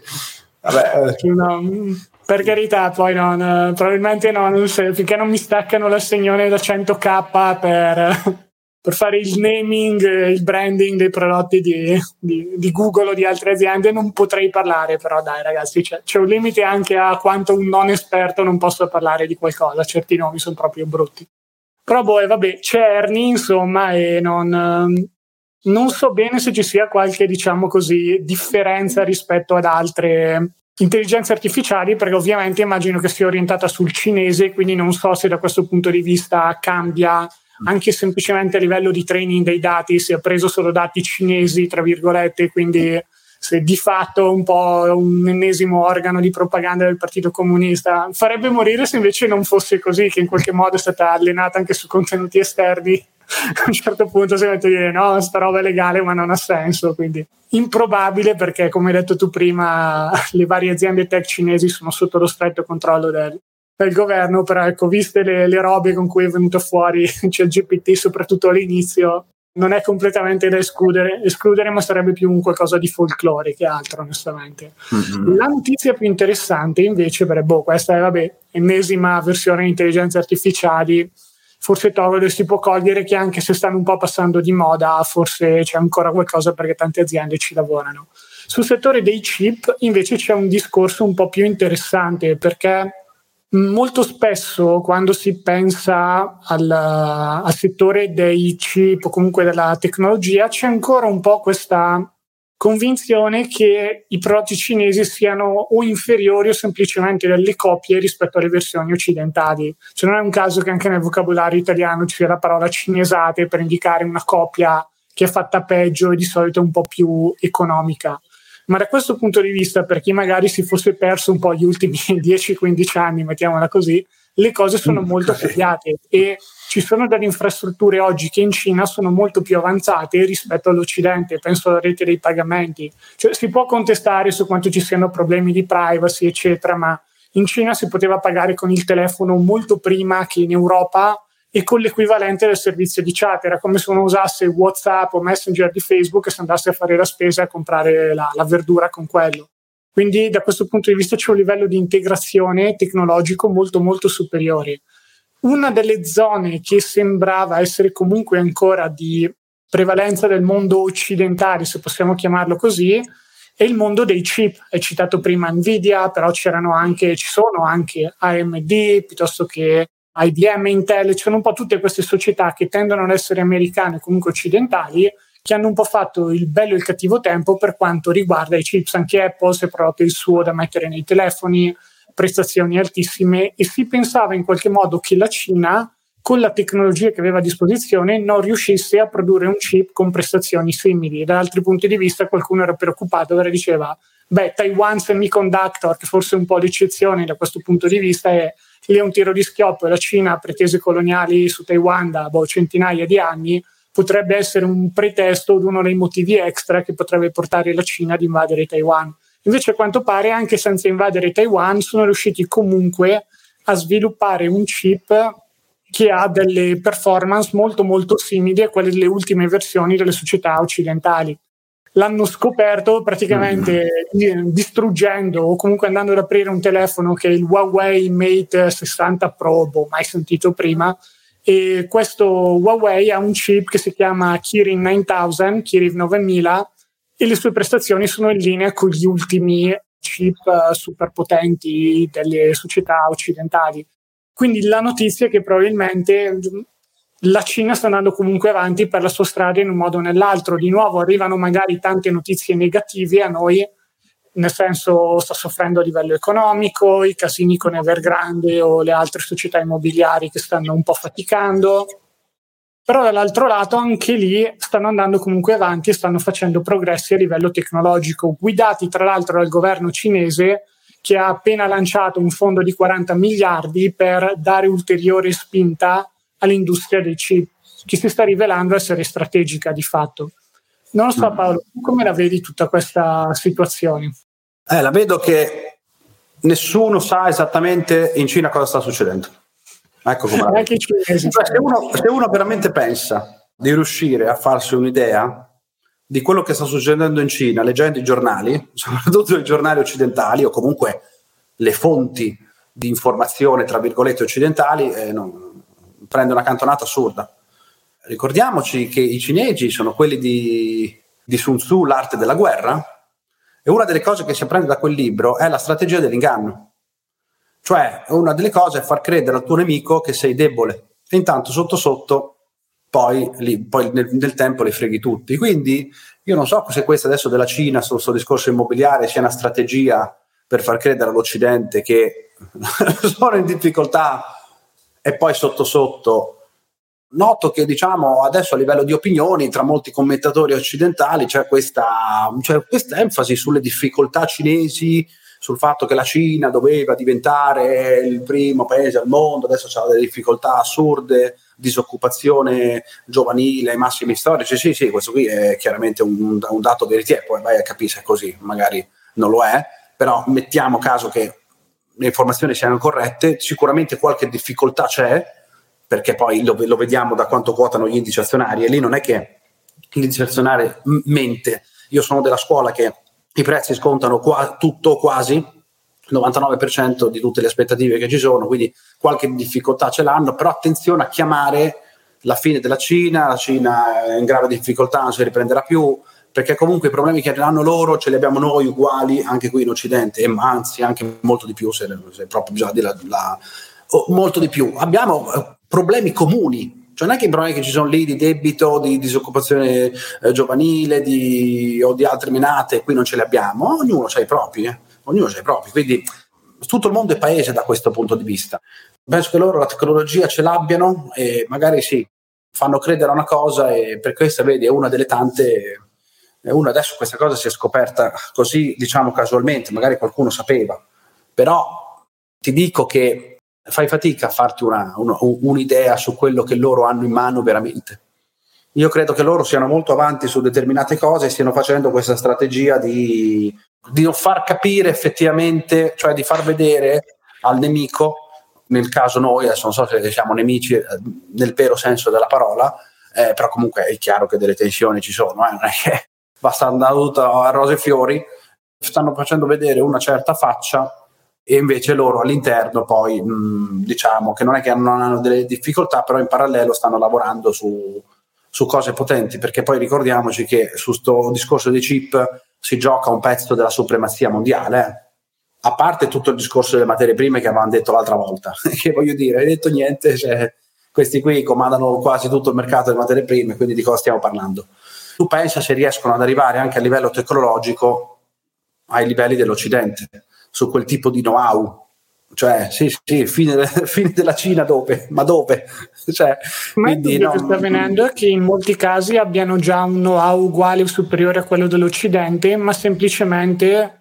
Vabbè. No, per carità, poi probabilmente non so, finché non mi staccano l'assegnone da 100.000 per fare il naming, il branding dei prodotti di Google o di altre aziende non potrei parlare, però dai ragazzi, c'è un limite anche a quanto un non esperto non possa parlare di qualcosa, certi nomi sono proprio brutti. Però vabbè, c'è Ernie, insomma, e non so bene se ci sia qualche, diciamo così, differenza rispetto ad altre intelligenze artificiali, perché ovviamente immagino che sia orientata sul cinese, quindi non so se da questo punto di vista cambia anche semplicemente a livello di training dei dati, si è preso solo dati cinesi, tra virgolette, quindi se di fatto un po' un ennesimo organo di propaganda del Partito Comunista. Farebbe morire se invece non fosse così, che in qualche modo è stata allenata anche su contenuti esterni. A un certo punto si mette a dire no, sta roba è legale ma non ha senso, quindi improbabile, perché come hai detto tu prima le varie aziende tech cinesi sono sotto lo stretto controllo del governo, però ecco, viste le robe con cui è venuto fuori ChatGPT, soprattutto all'inizio, non è completamente da escludere, ma sarebbe più un qualcosa di folklore che altro, onestamente. Mm-hmm. La notizia più interessante invece, questa è ennesima versione di intelligenze artificiali, forse si può cogliere che anche se stanno un po' passando di moda, forse c'è ancora qualcosa perché tante aziende ci lavorano. Sul settore dei chip invece c'è un discorso un po' più interessante, perché molto spesso quando si pensa al settore dei chip o comunque della tecnologia c'è ancora un po' questa convinzione che i prodotti cinesi siano o inferiori o semplicemente delle copie rispetto alle versioni occidentali. Cioè non è un caso che anche nel vocabolario italiano ci sia la parola cinesate per indicare una copia che è fatta peggio e di solito un po' più economica. Ma da questo punto di vista, per chi magari si fosse perso un po' gli ultimi 10-15 anni, mettiamola così, le cose sono molto cambiate e ci sono delle infrastrutture oggi che in Cina sono molto più avanzate rispetto all'Occidente, penso alla rete dei pagamenti. Cioè, si può contestare su quanto ci siano problemi di privacy, eccetera, ma In Cina si poteva pagare con il telefono molto prima che in Europa e con l'equivalente del servizio di chat. Era come se uno usasse WhatsApp o Messenger di Facebook e si andasse a fare la spesa e a comprare la verdura con quello. Quindi da questo punto di vista c'è un livello di integrazione tecnologico molto molto superiore. Una delle zone che sembrava essere comunque ancora di prevalenza del mondo occidentale, se possiamo chiamarlo così, è il mondo dei chip. Hai citato prima NVIDIA, però ci sono anche AMD, piuttosto che IBM, Intel, ci sono un po' tutte queste società che tendono ad essere americane o comunque occidentali, che hanno un po' fatto il bello e il cattivo tempo per quanto riguarda i chips. Anche Apple si è provato il suo da mettere nei telefoni, prestazioni altissime, e si pensava in qualche modo che la Cina, con la tecnologia che aveva a disposizione, non riuscisse a produrre un chip con prestazioni simili. Da altri punti di vista qualcuno era preoccupato, allora diceva Taiwan Semiconductor, che forse è un po' l'eccezione da questo punto di vista, è lì un tiro di schioppo, la Cina ha pretese coloniali su Taiwan da centinaia di anni, potrebbe essere un pretesto ad uno dei motivi extra che potrebbe portare la Cina ad invadere Taiwan. Invece a quanto pare anche senza invadere Taiwan sono riusciti comunque a sviluppare un chip che ha delle performance molto molto simili a quelle delle ultime versioni delle società occidentali. L'hanno scoperto praticamente distruggendo o comunque andando ad aprire un telefono che è il Huawei Mate 60 Pro, mai sentito prima, e questo Huawei ha un chip che si chiama Kirin 9000 e le sue prestazioni sono in linea con gli ultimi chip superpotenti delle società occidentali. Quindi la notizia è che probabilmente la Cina sta andando comunque avanti per la sua strada in un modo o nell'altro. Di nuovo arrivano magari tante notizie negative a noi, nel senso sta soffrendo a livello economico, i casini con Evergrande o le altre società immobiliari che stanno un po' faticando, però dall'altro lato anche lì stanno andando comunque avanti e stanno facendo progressi a livello tecnologico, guidati tra l'altro dal governo cinese, che ha appena lanciato un fondo di 40 miliardi per dare ulteriore spinta all'industria dei chip, che si sta rivelando essere strategica di fatto. Non lo so Paolo, tu come la vedi tutta questa situazione? La vedo che nessuno sa esattamente in Cina cosa sta succedendo. Ecco come la vedo. Se uno veramente pensa di riuscire a farsi un'idea di quello che sta succedendo in Cina, leggendo i giornali, soprattutto i giornali occidentali o comunque le fonti di informazione, tra virgolette, occidentali, prende una cantonata assurda. Ricordiamoci che i cinesi sono quelli di Sun Tzu, l'arte della guerra, e una delle cose che si apprende da quel libro è la strategia dell'inganno. Cioè, una delle cose è far credere al tuo nemico che sei debole, e intanto sotto sotto poi nel tempo le freghi tutti. Quindi io non so se questa adesso della Cina sul suo discorso immobiliare sia una strategia per far credere all'Occidente che sono in difficoltà e poi sotto sotto. Noto che adesso a livello di opinioni tra molti commentatori occidentali c'è questa enfasi sulle difficoltà cinesi, sul fatto che la Cina doveva diventare il primo paese al mondo, adesso c'ha delle difficoltà assurde, disoccupazione giovanile ai massimi storici. Sì, questo qui è chiaramente un dato veritiero, poi vai a capire se è così, magari non lo è, però mettiamo caso che le informazioni siano corrette, sicuramente qualche difficoltà c'è, perché poi lo vediamo da quanto quotano gli indici azionari, e lì non è che l'indice azionario mente. Io sono della scuola che i prezzi scontano quasi 99% di tutte le aspettative che ci sono, quindi qualche difficoltà ce l'hanno, però attenzione a chiamare la fine della Cina, la Cina è in grave difficoltà, non si riprenderà più, perché comunque i problemi che hanno loro ce li abbiamo noi uguali anche qui in Occidente, e anzi anche molto di più, se proprio bisogna dire molto di più. Abbiamo problemi comuni. Cioè non è che i problemi che ci sono lì di debito, di disoccupazione giovanile o di altre menate, qui non ce li abbiamo, ognuno ha i propri, quindi tutto il mondo è paese da questo punto di vista. Penso che loro la tecnologia ce l'abbiano e magari sì, fanno credere a una cosa, e per questo vedi è una delle tante, adesso questa cosa si è scoperta così casualmente, magari qualcuno sapeva, però ti dico che fai fatica a farti un'idea su quello che loro hanno in mano veramente. Io credo che loro siano molto avanti su determinate cose e stiano facendo questa strategia di non far capire effettivamente, cioè di far vedere al nemico, nel caso noi, adesso non so se siamo nemici nel vero senso della parola, però comunque è chiaro che delle tensioni ci sono, non è che basta andare tutto a rose e fiori, stanno facendo vedere una certa faccia e invece loro all'interno poi diciamo che non è che non hanno delle difficoltà, però in parallelo stanno lavorando su cose potenti, perché poi ricordiamoci che su sto discorso dei chip si gioca un pezzo della supremazia mondiale, a parte tutto il discorso delle materie prime che avevamo detto l'altra volta, che voglio dire, hai detto niente, cioè, questi qui comandano quasi tutto il mercato delle materie prime, quindi di cosa stiamo parlando? Tu pensa se riescono ad arrivare anche a livello tecnologico ai livelli dell'Occidente, su quel tipo di know-how, cioè sì, fine della Cina dove? Ma dove? Cioè, ma il dubbio che sta avvenendo è che in molti casi abbiano già un know-how uguale o superiore a quello dell'Occidente, ma semplicemente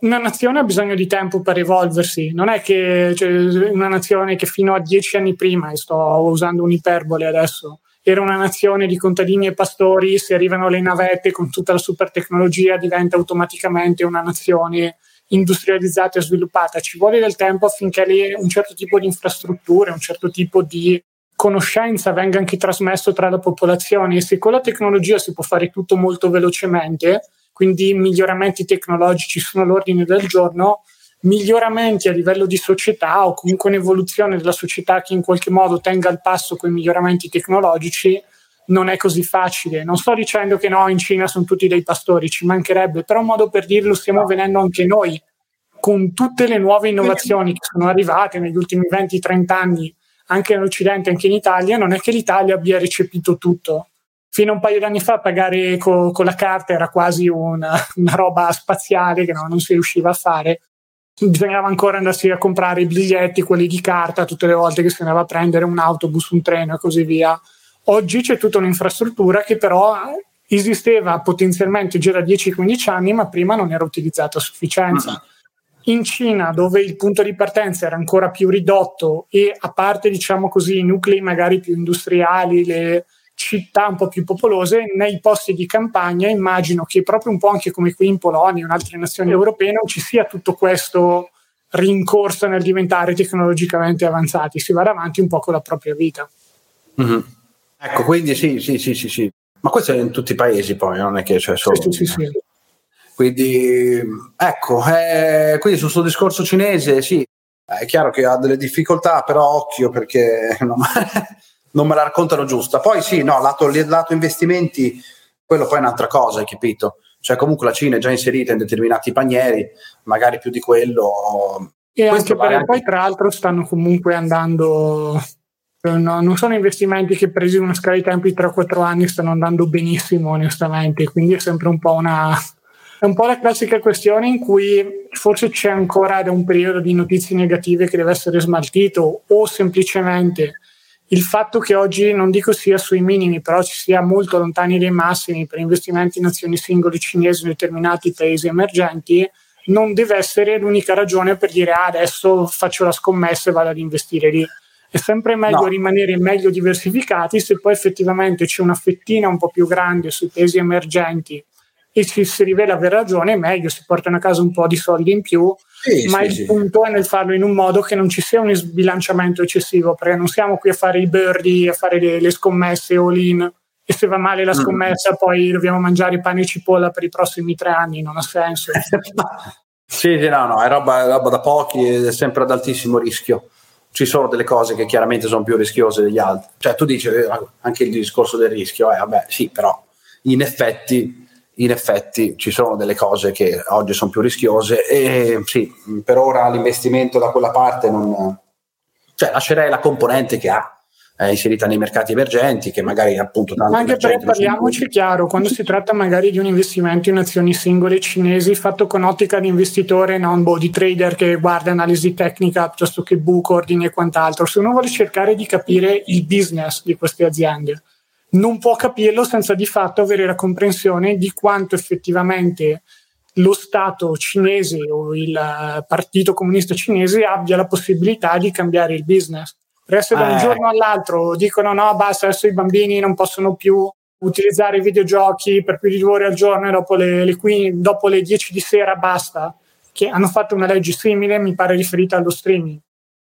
una nazione ha bisogno di tempo per evolversi, non è che cioè, una nazione che fino a 10 anni prima, e sto usando un'iperbole adesso, era una nazione di contadini e pastori, se arrivano le navette con tutta la super tecnologia diventa automaticamente una nazione industrializzata e sviluppata. Ci vuole del tempo affinché un certo tipo di infrastrutture, un certo tipo di conoscenza venga anche trasmesso tra la popolazione, e se con la tecnologia si può fare tutto molto velocemente, quindi miglioramenti tecnologici sono all'ordine del giorno, miglioramenti a livello di società o comunque un'evoluzione della società che in qualche modo tenga al passo con i miglioramenti tecnologici non è così facile. Non sto dicendo che no, in Cina sono tutti dei pastori, ci mancherebbe, però un modo per dirlo, stiamo avvenendo anche noi con tutte le nuove innovazioni che sono arrivate negli ultimi 20-30 anni anche in Occidente, anche in Italia. Non è che l'Italia abbia recepito tutto. Fino a un paio d'anni fa pagare con la carta era quasi una roba spaziale che non si riusciva a fare, bisognava ancora andarsi a comprare i biglietti, quelli di carta, tutte le volte che si andava a prendere un autobus, un treno e così via. Oggi c'è tutta un'infrastruttura che però esisteva potenzialmente già da 10-15 anni, ma prima non era utilizzata a sufficienza. In Cina, dove il punto di partenza era ancora più ridotto e a parte, diciamo così, i nuclei magari più industriali, le città un po' più popolose, nei posti di campagna immagino che proprio un po' anche come qui in Polonia e in altre nazioni europee non ci sia tutto questo rincorso nel diventare tecnologicamente avanzati, si va avanti un po' con la propria vita. Mm-hmm. Ecco, quindi sì. Ma questo è in tutti i paesi poi, non è che c'è solo... Sì. Quindi, ecco, quindi su questo discorso cinese, sì, è chiaro che ha delle difficoltà, però occhio perché non me la raccontano giusta. Poi sì, no, lato investimenti, quello poi è un'altra cosa, hai capito? Cioè comunque la Cina è già inserita in determinati panieri, magari più di quello... E questo anche vale per poi tra l'altro stanno comunque andando... No, non sono investimenti che presi in una scala di tempi di 3-4 anni stanno andando benissimo onestamente, quindi è sempre un po' la classica questione in cui forse c'è ancora da un periodo di notizie negative che deve essere smaltito, o semplicemente il fatto che oggi non dico sia sui minimi, però ci sia molto lontani dai massimi per investimenti in azioni singole cinesi in determinati paesi emergenti non deve essere l'unica ragione per dire adesso faccio la scommessa e vado ad investire lì. È sempre meglio rimanere meglio diversificati. Se poi effettivamente c'è una fettina un po' più grande sui paesi emergenti e ci si rivela aver ragione, è meglio, si portano a casa un po' di soldi in più, ma il punto è nel farlo in un modo che non ci sia un sbilanciamento eccessivo, perché non siamo qui a fare i birdie, a fare le scommesse all-in, e se va male la scommessa poi dobbiamo mangiare pane e cipolla per i prossimi 3 anni, non ha senso. Sì, è roba da pochi ed è sempre ad altissimo rischio. Ci sono delle cose che chiaramente sono più rischiose degli altri, cioè tu dici anche il discorso del rischio, però in effetti ci sono delle cose che oggi sono più rischiose e sì, per ora l'investimento da quella parte non, cioè lascerei la componente che ha inserita nei mercati emergenti, che magari appunto tanto. Ma anche però parliamoci chiaro, quando si tratta magari di un investimento in azioni singole cinesi fatto con ottica di investitore, non body trader che guarda analisi tecnica piuttosto che book, ordini e quant'altro, se uno vuole cercare di capire il business di queste aziende non può capirlo senza di fatto avere la comprensione di quanto effettivamente lo Stato cinese o il Partito Comunista Cinese abbia la possibilità di cambiare il business. Adesso da un giorno all'altro dicono no, basta, adesso i bambini non possono più utilizzare i videogiochi per più di 2 ore al giorno e dopo le 10 di sera basta. che hanno fatto una legge simile, mi pare riferita allo streaming.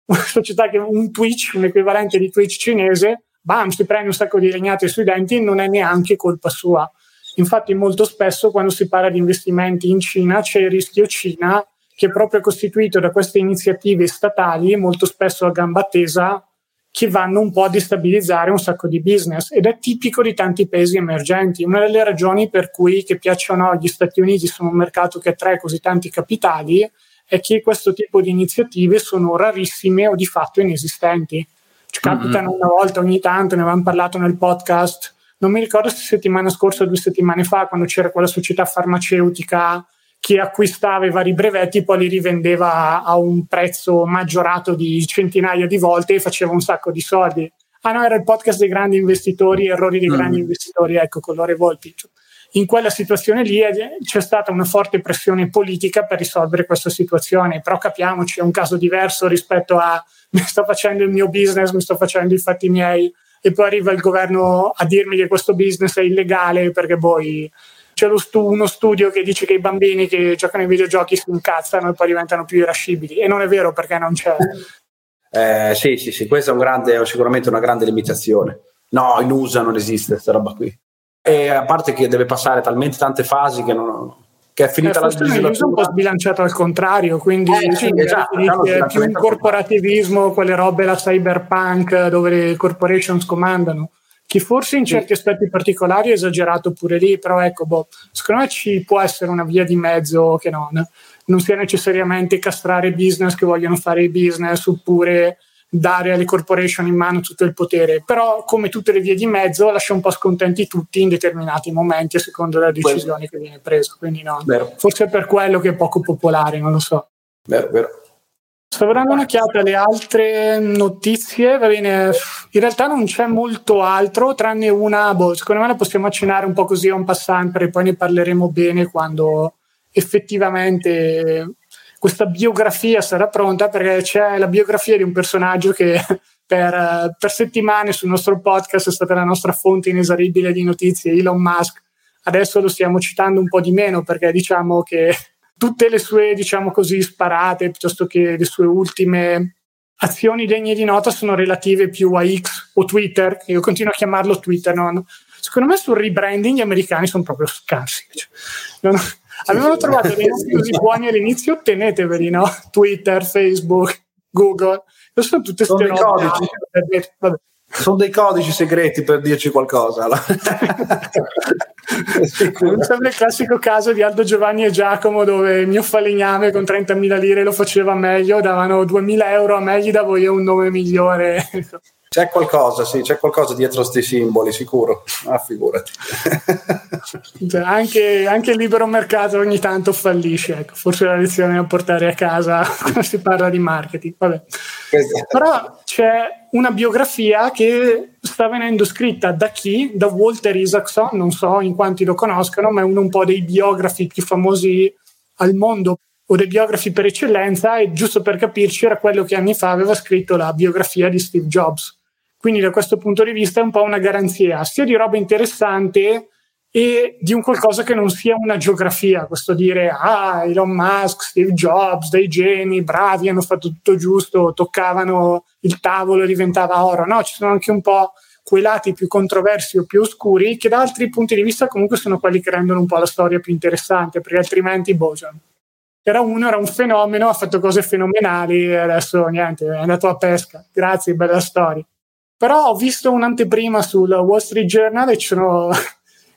Una società che un Twitch, un equivalente di Twitch cinese, bam, si prende un sacco di legnate sui denti, non è neanche colpa sua. Infatti molto spesso quando si parla di investimenti in Cina c'è il rischio Cina, che è proprio costituito da queste iniziative statali, molto spesso a gamba tesa, che vanno un po' a destabilizzare un sacco di business, ed è tipico di tanti paesi emergenti. Una delle ragioni per cui, che piacciono agli Stati Uniti, sono un mercato che attrae così tanti capitali, è che questo tipo di iniziative sono rarissime o di fatto inesistenti. Ci capitano una volta ogni tanto, ne avevamo parlato nel podcast, non mi ricordo se settimana scorsa o 2 settimane fa, quando c'era quella società farmaceutica che acquistava i vari brevetti, poi li rivendeva a un prezzo maggiorato di centinaia di volte e faceva un sacco di soldi. Ah no, era il podcast dei grandi investitori, errori dei grandi investitori, ecco, con Lore Volpi. In quella situazione lì c'è stata una forte pressione politica per risolvere questa situazione, però capiamoci, è un caso diverso rispetto a mi sto facendo il mio business, mi sto facendo i fatti miei, e poi arriva il governo a dirmi che questo business è illegale perché poi c'è uno studio che dice che i bambini che giocano ai videogiochi si incazzano e poi diventano più irascibili, e non è vero perché non c'è. Sì, questa è sicuramente una grande limitazione. No, in USA non esiste questa roba qui. E a parte che deve passare talmente tante fasi che è finita la legislatura. È un po' sbilanciato al contrario, quindi più un corporativismo, quelle robe, la cyberpunk, dove le corporations comandano, che forse in certi aspetti particolari è esagerato pure lì, però ecco, secondo me ci può essere una via di mezzo che non sia necessariamente castrare business che vogliono fare i business, oppure dare alle corporation in mano tutto il potere, però come tutte le vie di mezzo lascia un po' scontenti tutti in determinati momenti a seconda della decisione che viene presa, quindi forse è per quello che è poco popolare, non lo so. Vero. Stavo dando un'occhiata alle altre notizie, va bene, in realtà non c'è molto altro tranne una, secondo me la possiamo accennare un po' così a un passant, perché poi ne parleremo bene quando effettivamente questa biografia sarà pronta, perché c'è la biografia di un personaggio che per settimane sul nostro podcast è stata la nostra fonte inesauribile di notizie, Elon Musk. Adesso lo stiamo citando un po' di meno perché diciamo che tutte le sue, diciamo così, sparate, piuttosto che le sue ultime azioni degne di nota, sono relative più a X o Twitter, che io continuo a chiamarlo Twitter. Secondo me sul rebranding gli americani sono proprio scarsi. Avevano trovato dei nomi così buoni all'inizio, teneteveli, no? Twitter, Facebook, Google, sono tutte queste robe. Sono dei codici segreti per dirci qualcosa. Sembra il classico caso di Aldo, Giovanni e Giacomo, dove il mio falegname con 30.000 lire lo faceva meglio, davano 2.000 euro a me, gli davo io un nome migliore. C'è qualcosa, sì, c'è qualcosa dietro sti simboli, sicuro. Ah, figurati. Anche il libero mercato ogni tanto fallisce, ecco. Forse la lezione da portare a casa quando si parla di marketing. Vabbè. Esatto. Però c'è una biografia che sta venendo scritta da chi? Da Walter Isaacson, non so in quanti lo conoscano, ma è uno un po' dei biografi più famosi al mondo, o dei biografi per eccellenza, e giusto per capirci era quello che anni fa aveva scritto la biografia di Steve Jobs. Quindi da questo punto di vista è un po' una garanzia sia di roba interessante e di un qualcosa che non sia una geografia, questo dire Elon Musk, Steve Jobs, dei geni, bravi, hanno fatto tutto giusto, toccavano il tavolo e diventava oro. No, ci sono anche un po' quei lati più controversi o più oscuri che da altri punti di vista comunque sono quelli che rendono un po' la storia più interessante, perché altrimenti era un fenomeno, ha fatto cose fenomenali e adesso niente, è andato a pesca, grazie, bella storia. Però ho visto un'anteprima sul Wall Street Journal e ci sono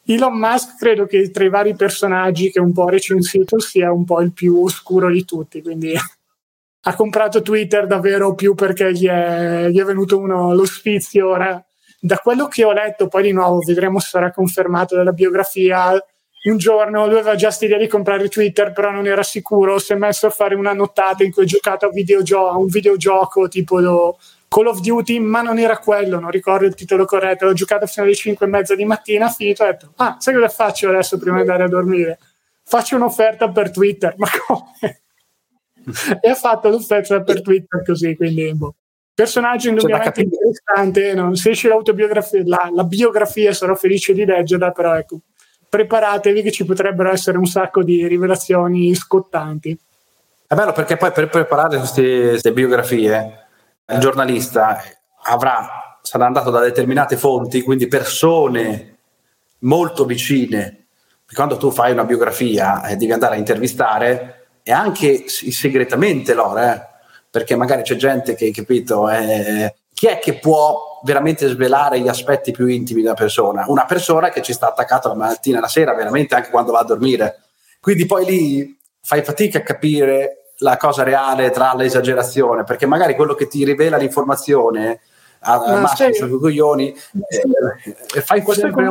Elon Musk, credo che tra i vari personaggi che un po' recensito sia un po' il più oscuro di tutti, quindi ha comprato Twitter davvero più perché gli è venuto lo sfizio. Da quello che ho letto, poi di nuovo vedremo se sarà confermato dalla biografia, un giorno lui aveva già l'idea di comprare Twitter, però non era sicuro, si è messo a fare una nottata in cui ha giocato a un videogioco tipo Call of Duty, ma non era quello, non ricordo il titolo corretto, l'ho giocato fino alle 5:30 di mattina, ha finito e ha detto sai cosa faccio adesso prima di andare a dormire? Faccio un'offerta per Twitter. Ma come? E ha fatto l'offerta per Twitter così, quindi personaggio indubbiamente interessante, se esce l'autobiografia, la biografia sarò felice di leggerla, però ecco, preparatevi che ci potrebbero essere un sacco di rivelazioni scottanti. È bello perché poi per preparare queste biografie il giornalista sarà andato da determinate fonti, quindi persone molto vicine. Quando tu fai una biografia devi andare a intervistare e anche segretamente perché magari c'è gente che, capito, chi è che può veramente svelare gli aspetti più intimi della persona? Una persona che ci sta attaccata la mattina e la sera, veramente anche quando va a dormire. Quindi poi lì fai fatica a capire la cosa reale tra l'esagerazione, perché magari quello che ti rivela l'informazione fai sempre un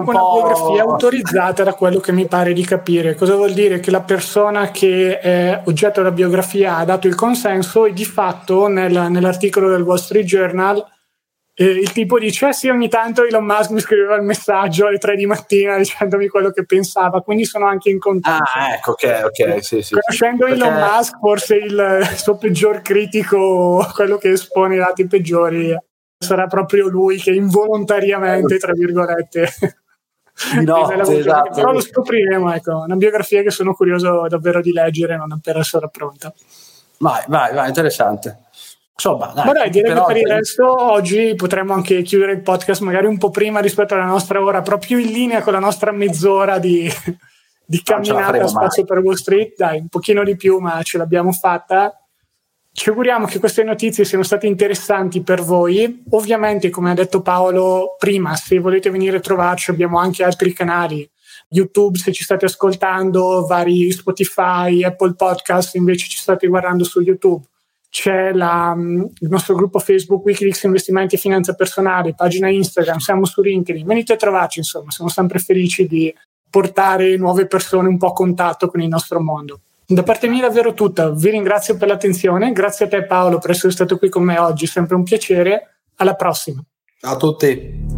po' una biografia autorizzata, da quello che mi pare di capire. Cosa vuol dire? Che la persona che è oggetto della biografia ha dato il consenso e di fatto nell'articolo del Wall Street Journal il tipo dice sì, ogni tanto Elon Musk mi scriveva il messaggio alle 3 di mattina dicendomi quello che pensava, quindi sono anche in contatto. Sì. Conoscendo Elon Musk, forse il suo peggior critico, quello che espone i lati peggiori, sarà proprio lui che involontariamente, tra virgolette, no, esatto. Però lo scopriremo, una biografia che sono curioso davvero di leggere, non appena sarà pronta. Vai, interessante. Insomma, dai, direi che per il resto oggi potremmo anche chiudere il podcast magari un po' prima rispetto alla nostra ora, proprio in linea con la nostra mezz'ora di camminata a spazio per Wall Street. Dai, un pochino di più, ma ce l'abbiamo fatta. Ci auguriamo che queste notizie siano state interessanti per voi. Ovviamente, come ha detto Paolo prima, se volete venire a trovarci abbiamo anche altri canali, YouTube se ci state ascoltando, vari Spotify, Apple Podcast invece ci state guardando su YouTube. C'è il nostro gruppo Facebook Wikileaks Investimenti e Finanza Personale, pagina Instagram, siamo su LinkedIn, venite a trovarci, insomma, siamo sempre felici di portare nuove persone un po' a contatto con il nostro mondo. Da parte mia davvero tutta, vi ringrazio per l'attenzione, grazie a te Paolo per essere stato qui con me oggi, sempre un piacere, alla prossima. Ciao a tutti.